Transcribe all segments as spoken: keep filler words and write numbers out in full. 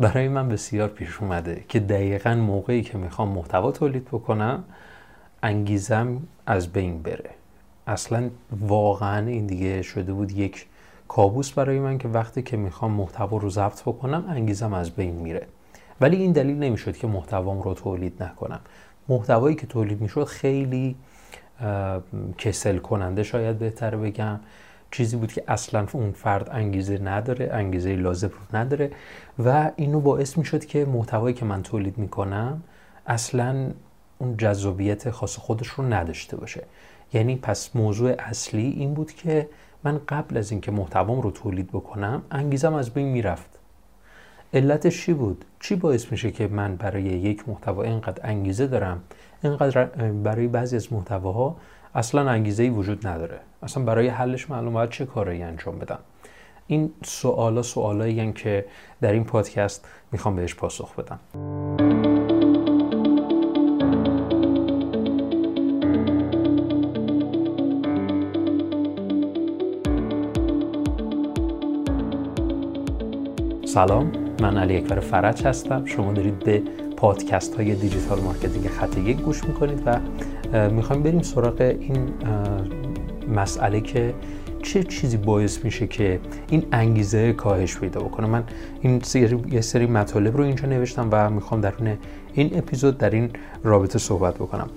برای من بسیار پیش اومده که دقیقاً موقعی که میخوام محتوا تولید بکنم انگیزم از بین بره. اصلاً واقعاً این دیگه شده بود یک کابوس برای من که وقتی که میخوام محتوا رو ضبط بکنم انگیزم از بین میره. ولی این دلیل نمیشد که محتوام رو تولید نکنم. محتوایی که تولید میشد خیلی کسل کننده شاید بهتر بگم، چیزی بود که اصلا اون فرد انگیزه نداره، انگیزه لازم رو نداره و اینو باعث میشد که محتوایی که من تولید میکنم اصلا اون جذابیت خاص خودش رو نداشته باشه. یعنی پس موضوع اصلی این بود که من قبل از اینکه محتوام رو تولید بکنم انگیزم از بین میرفت. علتش چی بود؟ چی باعث میشه که من برای یک محتوا اینقدر انگیزه دارم، اینقدر برای بعضی از محتواها اصلا انگیزه‌ای وجود نداره، اصلا برای حلش معلوم باید چه کاری انجام بدم؟ این سوالا سوالایی هستند که در این پادکست میخوام بهش پاسخ بدم. سلام، من علی اکبر فرج هستم. شما دارید به پادکست های دیجیتال مارکتینگ خط یک گوش میکنید و میخوایم بریم سراغ این مسئله که چه چیزی باعث میشه که این انگیزه کاهش پیدا بکنه. من این سری یه سری مطالب رو اینجا نوشتم و میخوام درون این اپیزود در این رابطه صحبت بکنم.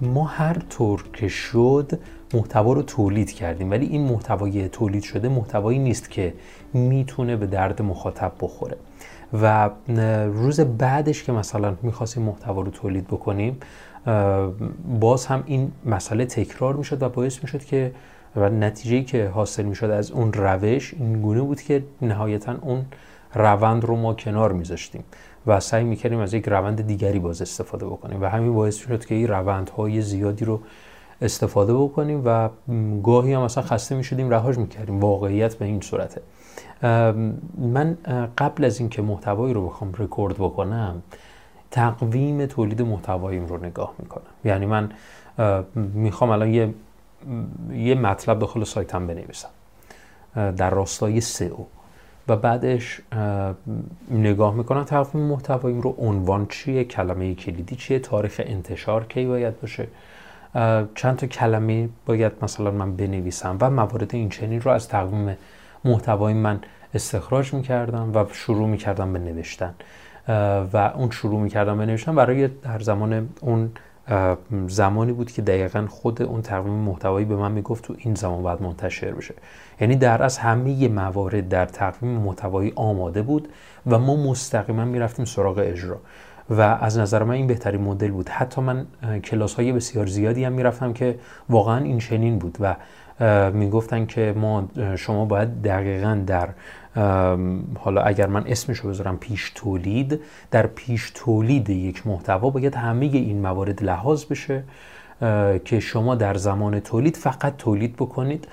ما هر طور که شد محتوا رو تولید کردیم، ولی این محتوای تولید شده محتوایی نیست که میتونه به درد مخاطب بخوره و روز بعدش که مثلا میخواستیم محتوا رو تولید بکنیم باز هم این مسئله تکرار میشد و باعث میشد که و نتیجه‌ای که حاصل میشد از اون روش این گونه بود که نهایتاً اون روند رو ما کنار میذاشتیم و سعی میکردیم از یک روند دیگری باز استفاده بکنیم و همین باعث شد که این روندهای زیادی رو استفاده بکنیم و گاهی هم مثلا خسته میشدیم رهاش میکردیم. واقعیت به این صورته. من قبل از اینکه محتوایی رو بخوام رکورد بکنم تقویم تولید محتوایم رو نگاه میکنم. یعنی من میخوام الان یه یه مطلب داخل سایتم بنویسم در راستای سئو و بعدش نگاه میکنم تقویم محتوایم رو، عنوان چیه، کلمه کلیدی چیه، تاریخ انتشار کی باید باشه، چند تا کلمه باید مثلا من بنویسم و موارد این چنین رو از تقویم محتوای من استخراج میکردم و شروع میکردم به نوشتن و اون شروع میکردم به نوشتن برای در زمان اون زمانی بود که دقیقاً خود اون تقویم محتوایی به من میگفت تو این زمان باید منتشر بشه. یعنی در از همه موارد در تقویم محتوایی آماده بود و ما مستقیما میرفتیم سراغ اجرا و از نظر من این بهترین مدل بود. حتی من کلاس‌های بسیار زیادی هم میرفتم که واقعاً این چنین بود و میگفتن که ما شما باید دقیقاً در حالا اگر من اسمشو بذارم پیش تولید، در پیش تولید یک محتوا باید همه این موارد لحاظ بشه که شما در زمان تولید فقط تولید بکنید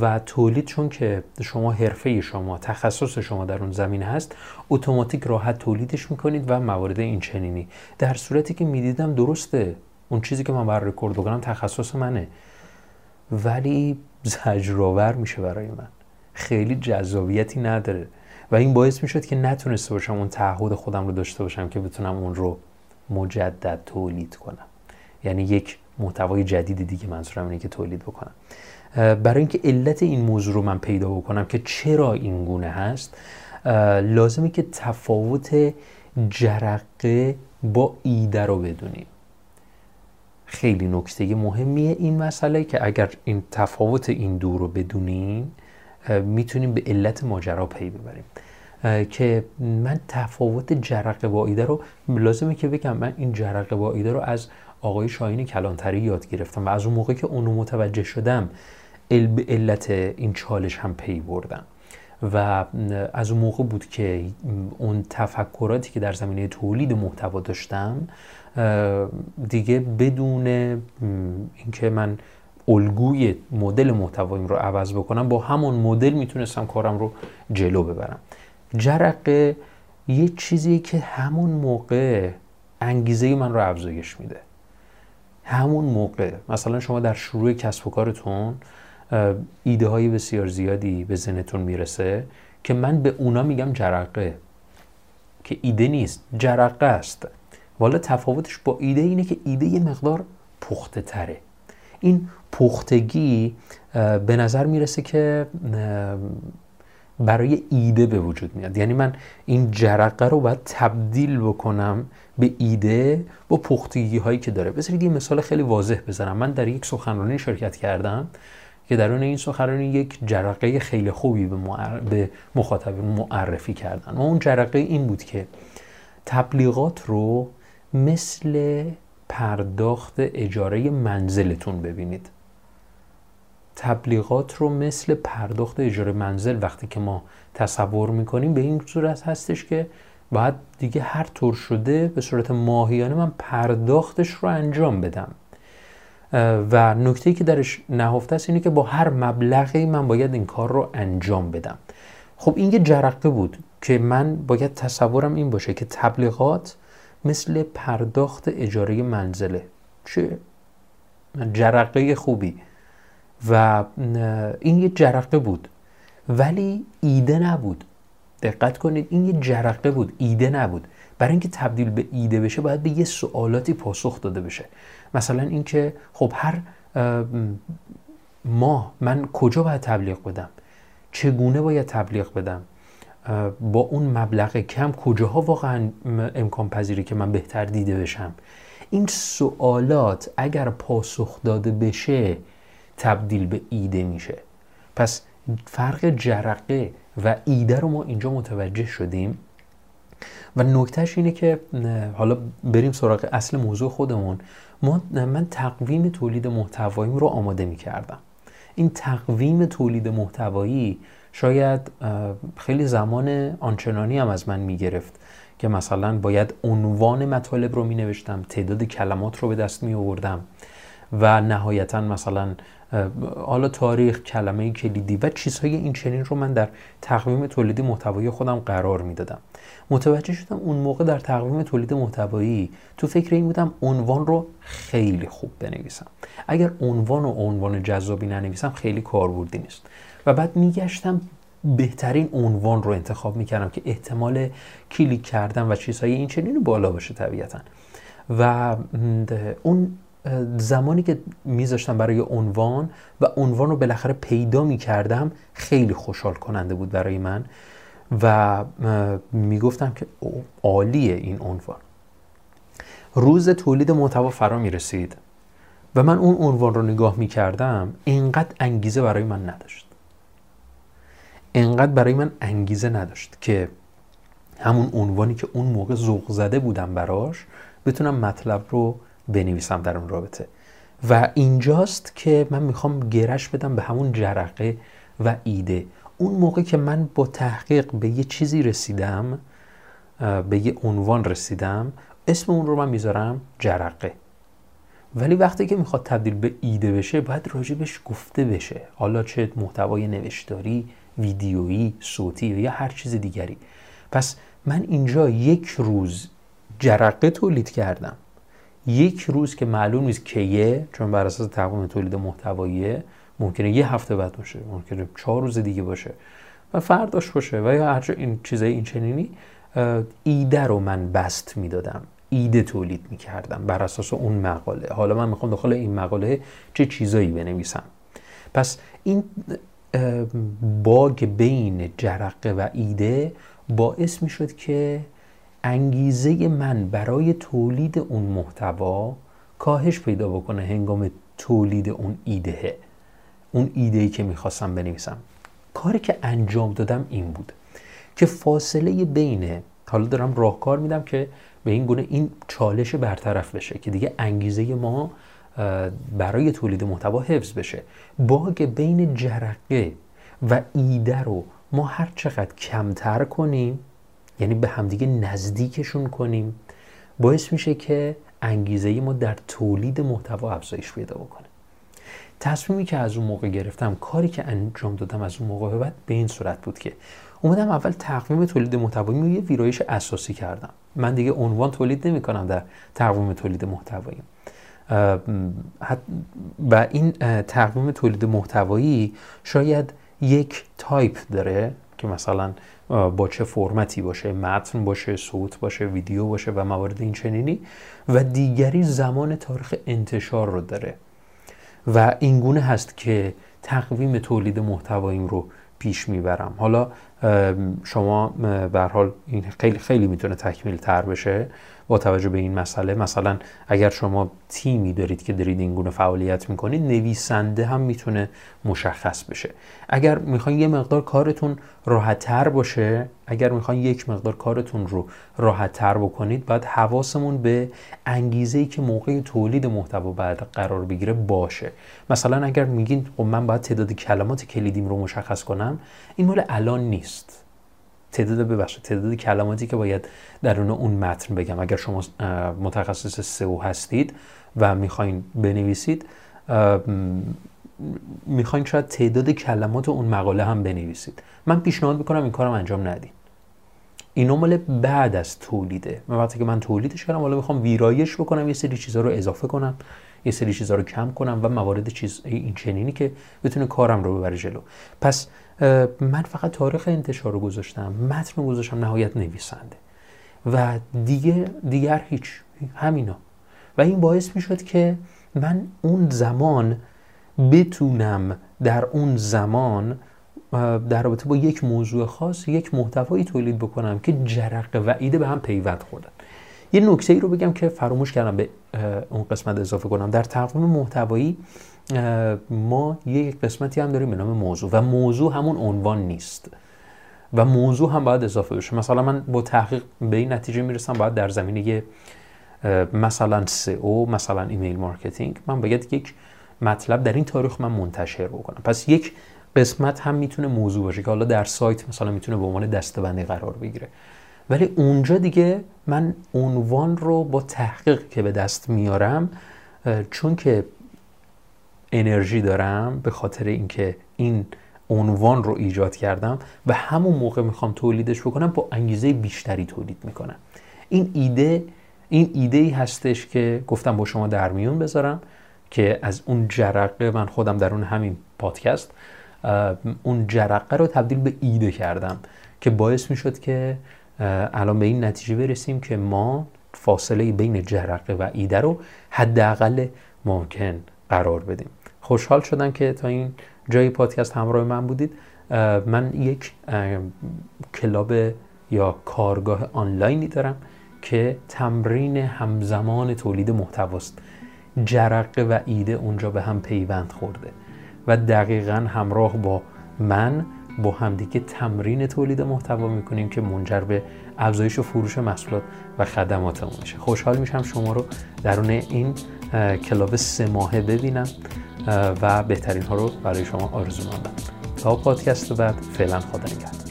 و تولید چون که شما حرفه شما، تخصص شما در اون زمین هست، اتوماتیک راحت تولیدش میکنید و موارد این چنینی. در صورتی که میدیدم درسته اون چیزی که من بر رکورد بکنم تخصص منه ولی زجرآور میشه برای من، خیلی جذابیتی نداره و این باعث میشد که نتونسته باشم اون تعهد خودم رو داشته باشم که بتونم اون رو مجدد تولید کنم. یعنی یک محتوای جدید دیگه منظورم اینه که تولید بکنم. برای اینکه علت این موضوع رو من پیدا بکنم که چرا این گونه هست لازمه که تفاوت جرقه با ایده رو بدونیم. خیلی نکته مهمیه این مسئله که اگر این تفاوت این دو رو بدونیم میتونیم به علت ماجرا پی ببریم. که من تفاوت جرقه با ایده رو لازمه که بگم من این جرقه با ایده رو از آقای شاهین کلانتری یاد گرفتم و از اون موقع که اونو متوجه شدم به علت این چالش هم پی بردم و از اون موقع بود که اون تفکراتی که در زمینه تولید محتوا داشتم دیگه بدون اینکه من الگوی مدل محتوایم رو عوض بکنم با همون مدل میتونستم کارم رو جلو ببرم. جرقه یه چیزیه که همون موقع انگیزه من رو افزایش میده. همون موقع مثلا شما در شروع کسب و کارتون ایده های بسیار زیادی به ذهنتون میرسه که من به اونا میگم جرقه. که ایده نیست، جرقه است. والا تفاوتش با ایده اینه که ایده یه مقدار پخته تره. این پختگی به نظر میرسه که برای ایده به وجود میاد. یعنی من این جرقه رو باید تبدیل بکنم به ایده با پختگی هایی که داره. بذارید یه مثال خیلی واضح بزنم. من در یک سخنرانی شرکت کردم که در اون این سخنرانی یک جرقه خیلی خوبی به, معر... به مخاطب معرفی کردن. و اون جرقه این بود که تبلیغات رو مثل پرداخت اجاره منزلتون ببینید. تبلیغات رو مثل پرداخت اجاره منزل وقتی که ما تصور میکنیم به این صورت هستش که باید دیگه هر طور شده به صورت ماهیانه من پرداختش رو انجام بدم. و نکته‌ای که درش نهفته است اینه که با هر مبلغی من باید این کار رو انجام بدم. خب این یه جرقه بود که من باید تصورم این باشه که تبلیغات مثل پرداخت اجاره منزله. چه جرقه خوبی. و این یه جرقه بود ولی ایده نبود. دقت کنید، این یه جرقه بود، ایده نبود. برای اینکه تبدیل به ایده بشه باید به یه سوالاتی پاسخ داده بشه. مثلا اینکه خب هر ماه من کجا باید تبلیغ بدم، چگونه باید تبلیغ بدم، با اون مبلغ کم کجاها واقعا امکان پذیره که من بهتر دیده بشم. این سوالات اگر پاسخ داده بشه تبدیل به ایده میشه. پس فرق جرقه و ایده رو ما اینجا متوجه شدیم و نکتهش اینه که حالا بریم سراغ اصل موضوع خودمون. ما من تقویم تولید محتوایی رو آماده میکردم. این تقویم تولید محتوایی شاید خیلی زمان آنچنانی هم از من میگرفت که مثلا باید عنوان مطالب رو مینوشتم، تعداد کلمات رو به دست میآوردم و نهایتا مثلا حالا تاریخ، کلمه کلیدی و چیزهای این چنین رو من در تقویم تولیدی محتوایی خودم قرار میدادم. متوجه شدم اون موقع در تقویم تولید محتوایی تو فکر این بودم عنوان رو خیلی خوب بنویسم. اگر عنوان و عنوان جذابی ننویسم خیلی کاربردی نیست. و بعد میگشتم بهترین عنوان رو انتخاب میکردم که احتمال کلیک کردن و چیزهای این چنین رو بالا باشه طبیعتا. و اون زمانی که میذاشتم برای عنوان و عنوان رو بالاخره پیدا میکردم خیلی خوشحال کننده بود برای من و میگفتم که عالیه این عنوان. روز تولید محتوا فرا میرسید و من اون عنوان رو نگاه میکردم، اینقدر انگیزه برای من نداشت اینقدر برای من انگیزه نداشت که همون عنوانی که اون موقع ذوق زده بودم براش بتونم مطلب رو بنویسم در اون رابطه. و اینجاست که من میخوام گرش بدم به همون جرقه و ایده. اون موقع که من با تحقیق به یه چیزی رسیدم، به یه عنوان رسیدم، اسم اون رو من میذارم جرقه. ولی وقتی که میخواد تبدیل به ایده بشه باید راجبش گفته بشه، حالا چه محتوای نوشتاری، ویدیویی، صوتی یا هر چیز دیگری. پس من اینجا یک روز جرقه تولید کردم، یک روز که معلوم نیست کیه، چون بر اساس تقویم تولید محتواییه، ممکنه یه هفته بعد باشه، ممکنه چهار روز دیگه باشه و فرداش باشه و یا هر جا این چیزای این چنینی. ایده رو من بست میدادم، ایده تولید میکردم بر اساس اون مقاله. حالا من میخوام داخل این مقاله چه چیزایی بنویسم. پس این باگ بین جرقه و ایده باعث میشد که انگیزه من برای تولید اون محتوا کاهش پیدا بکنه هنگام تولید اون ایده، اون ایده‌ای که میخواستم بنویسم. کاری که انجام دادم این بود که فاصله بین، حالا دارم راهکار میدم که به این گونه این چالش برطرف بشه که دیگه انگیزه ما برای تولید محتوا حفظ بشه. باگ بین جرقه و ایده رو ما هر چقدر کمتر کنیم، یعنی به همدیگه نزدیکشون کنیم، باعث میشه که انگیزه ما در تولید محتوا افزایش پیدا بکنه. تصمیمی که از اون موقع گرفتم، کاری که انجام دادم از اون موقع بعد به این صورت بود که اومدم اول تقویم تولید محتوایی رو یه ویرایش اساسی کردم. من دیگه عنوان تولید نمی‌کنم در تقویم تولید محتوایی. و این تقویم تولید محتوایی شاید یک تایپ داره که مثلا با چه فرمتی باشه، متن باشه، صوت باشه، ویدیو باشه و موارد این چنینی، و دیگری زمان تاریخ انتشار رو داره و اینگونه هست که تقویم تولید محتوایم رو پیش میبرم. حالا شما به هر حال این خیلی خیلی میتونه تکمیل تر بشه با توجه به این مسئله. مثلا اگر شما تیمی دارید که دارید این گونه فعالیت میکنید، نویسنده هم میتونه مشخص بشه. اگر میخواین یه مقدار کارتون راحت تر باشه، اگر میخواین یک مقدار کارتون رو راحت تر بکنید، باید حواسمون به انگیزه‌ای که موقع تولید محتوا بعد قرار بگیره باشه. مثلا اگر میگین خب من باید تعداد کلمات کلیدیم رو مشخص کنم، این مال الان نیست. تعداد ببخشید تعداد کلماتی که باید درون اون متن بگم، اگر شما متخصص سئو هستید و میخواین بنویسید، میخواین شاید تعداد کلمات اون مقاله هم بنویسید، من پیشنهاد میکنم این کارم انجام ندید. این مال بعد از تولیده. من وقتی که من تولیدش کردم، حالا میخوام ویرایش بکنم، یه سری چیزا رو اضافه کنم، یه سری چیزا رو کم کنم و موارد چیز این چنینی که بتونه کارم رو ببره جلو. پس من فقط تاریخ انتشار رو گذاشتم، متن رو گذاشتم، نهایت نویسنده و دیگه دیگر هیچ، همینا. و این باعث میشد که من اون زمان بتونم در اون زمان در رابطه با یک موضوع خاص یک محتوایی تولید بکنم که جرقه و ایده به هم پیوند خوردن. یه نکته ای رو بگم که فراموش کردم به اون قسمت اضافه کنم. در تقویم محتوایی ما یک قسمتی هم داریم به نام موضوع، و موضوع همون عنوان نیست و موضوع هم باید اضافه بشه. مثلا من با تحقیق به این نتیجه میرسم باید در زمینه مثلا سئو، مثلا ایمیل مارکتینگ، من باید یک مطلب در این تاریخ من منتشر بکنم. پس یک قسمت هم میتونه موضوع باشه که حالا در سایت مثلا میتونه به عنوان دسته‌بندی قرار بگیره، ولی اونجا دیگه من عنوان رو با تحقیق که به دست میارم، چون که انرژی دارم به خاطر اینکه این عنوان رو ایجاد کردم و همون موقع میخوام تولیدش بکنم، با انگیزه بیشتری تولید میکنم. این ایده این ایده‌ای هستش که گفتم با شما در میون بذارم که از اون جرقه من خودم در اون همین پادکست اون جرقه رو تبدیل به ایده کردم که باعث میشد که الان به این نتیجه برسیم که ما فاصله بین جرقه و ایده رو حداقل ممکن قرار بدیم. خوشحال شدم که تا این جای پادکست همراه من بودید. من یک کلاب یا کارگاه آنلاینی دارم که تمرین همزمان تولید محتواست. جرقه و ایده اونجا به هم پیوند خورده و دقیقاً همراه با من با همدیگه تمرین تولید محتوا میکنیم که منجر به افزایش و فروش محصولات و خدماتمون میشه. خوشحال میشم شما رو درون این کلاب سه ماهه ببینم و بهترین ها رو برای شما آرزو میکنم. تا پادکست بعد، فعلا خدا نگهدار.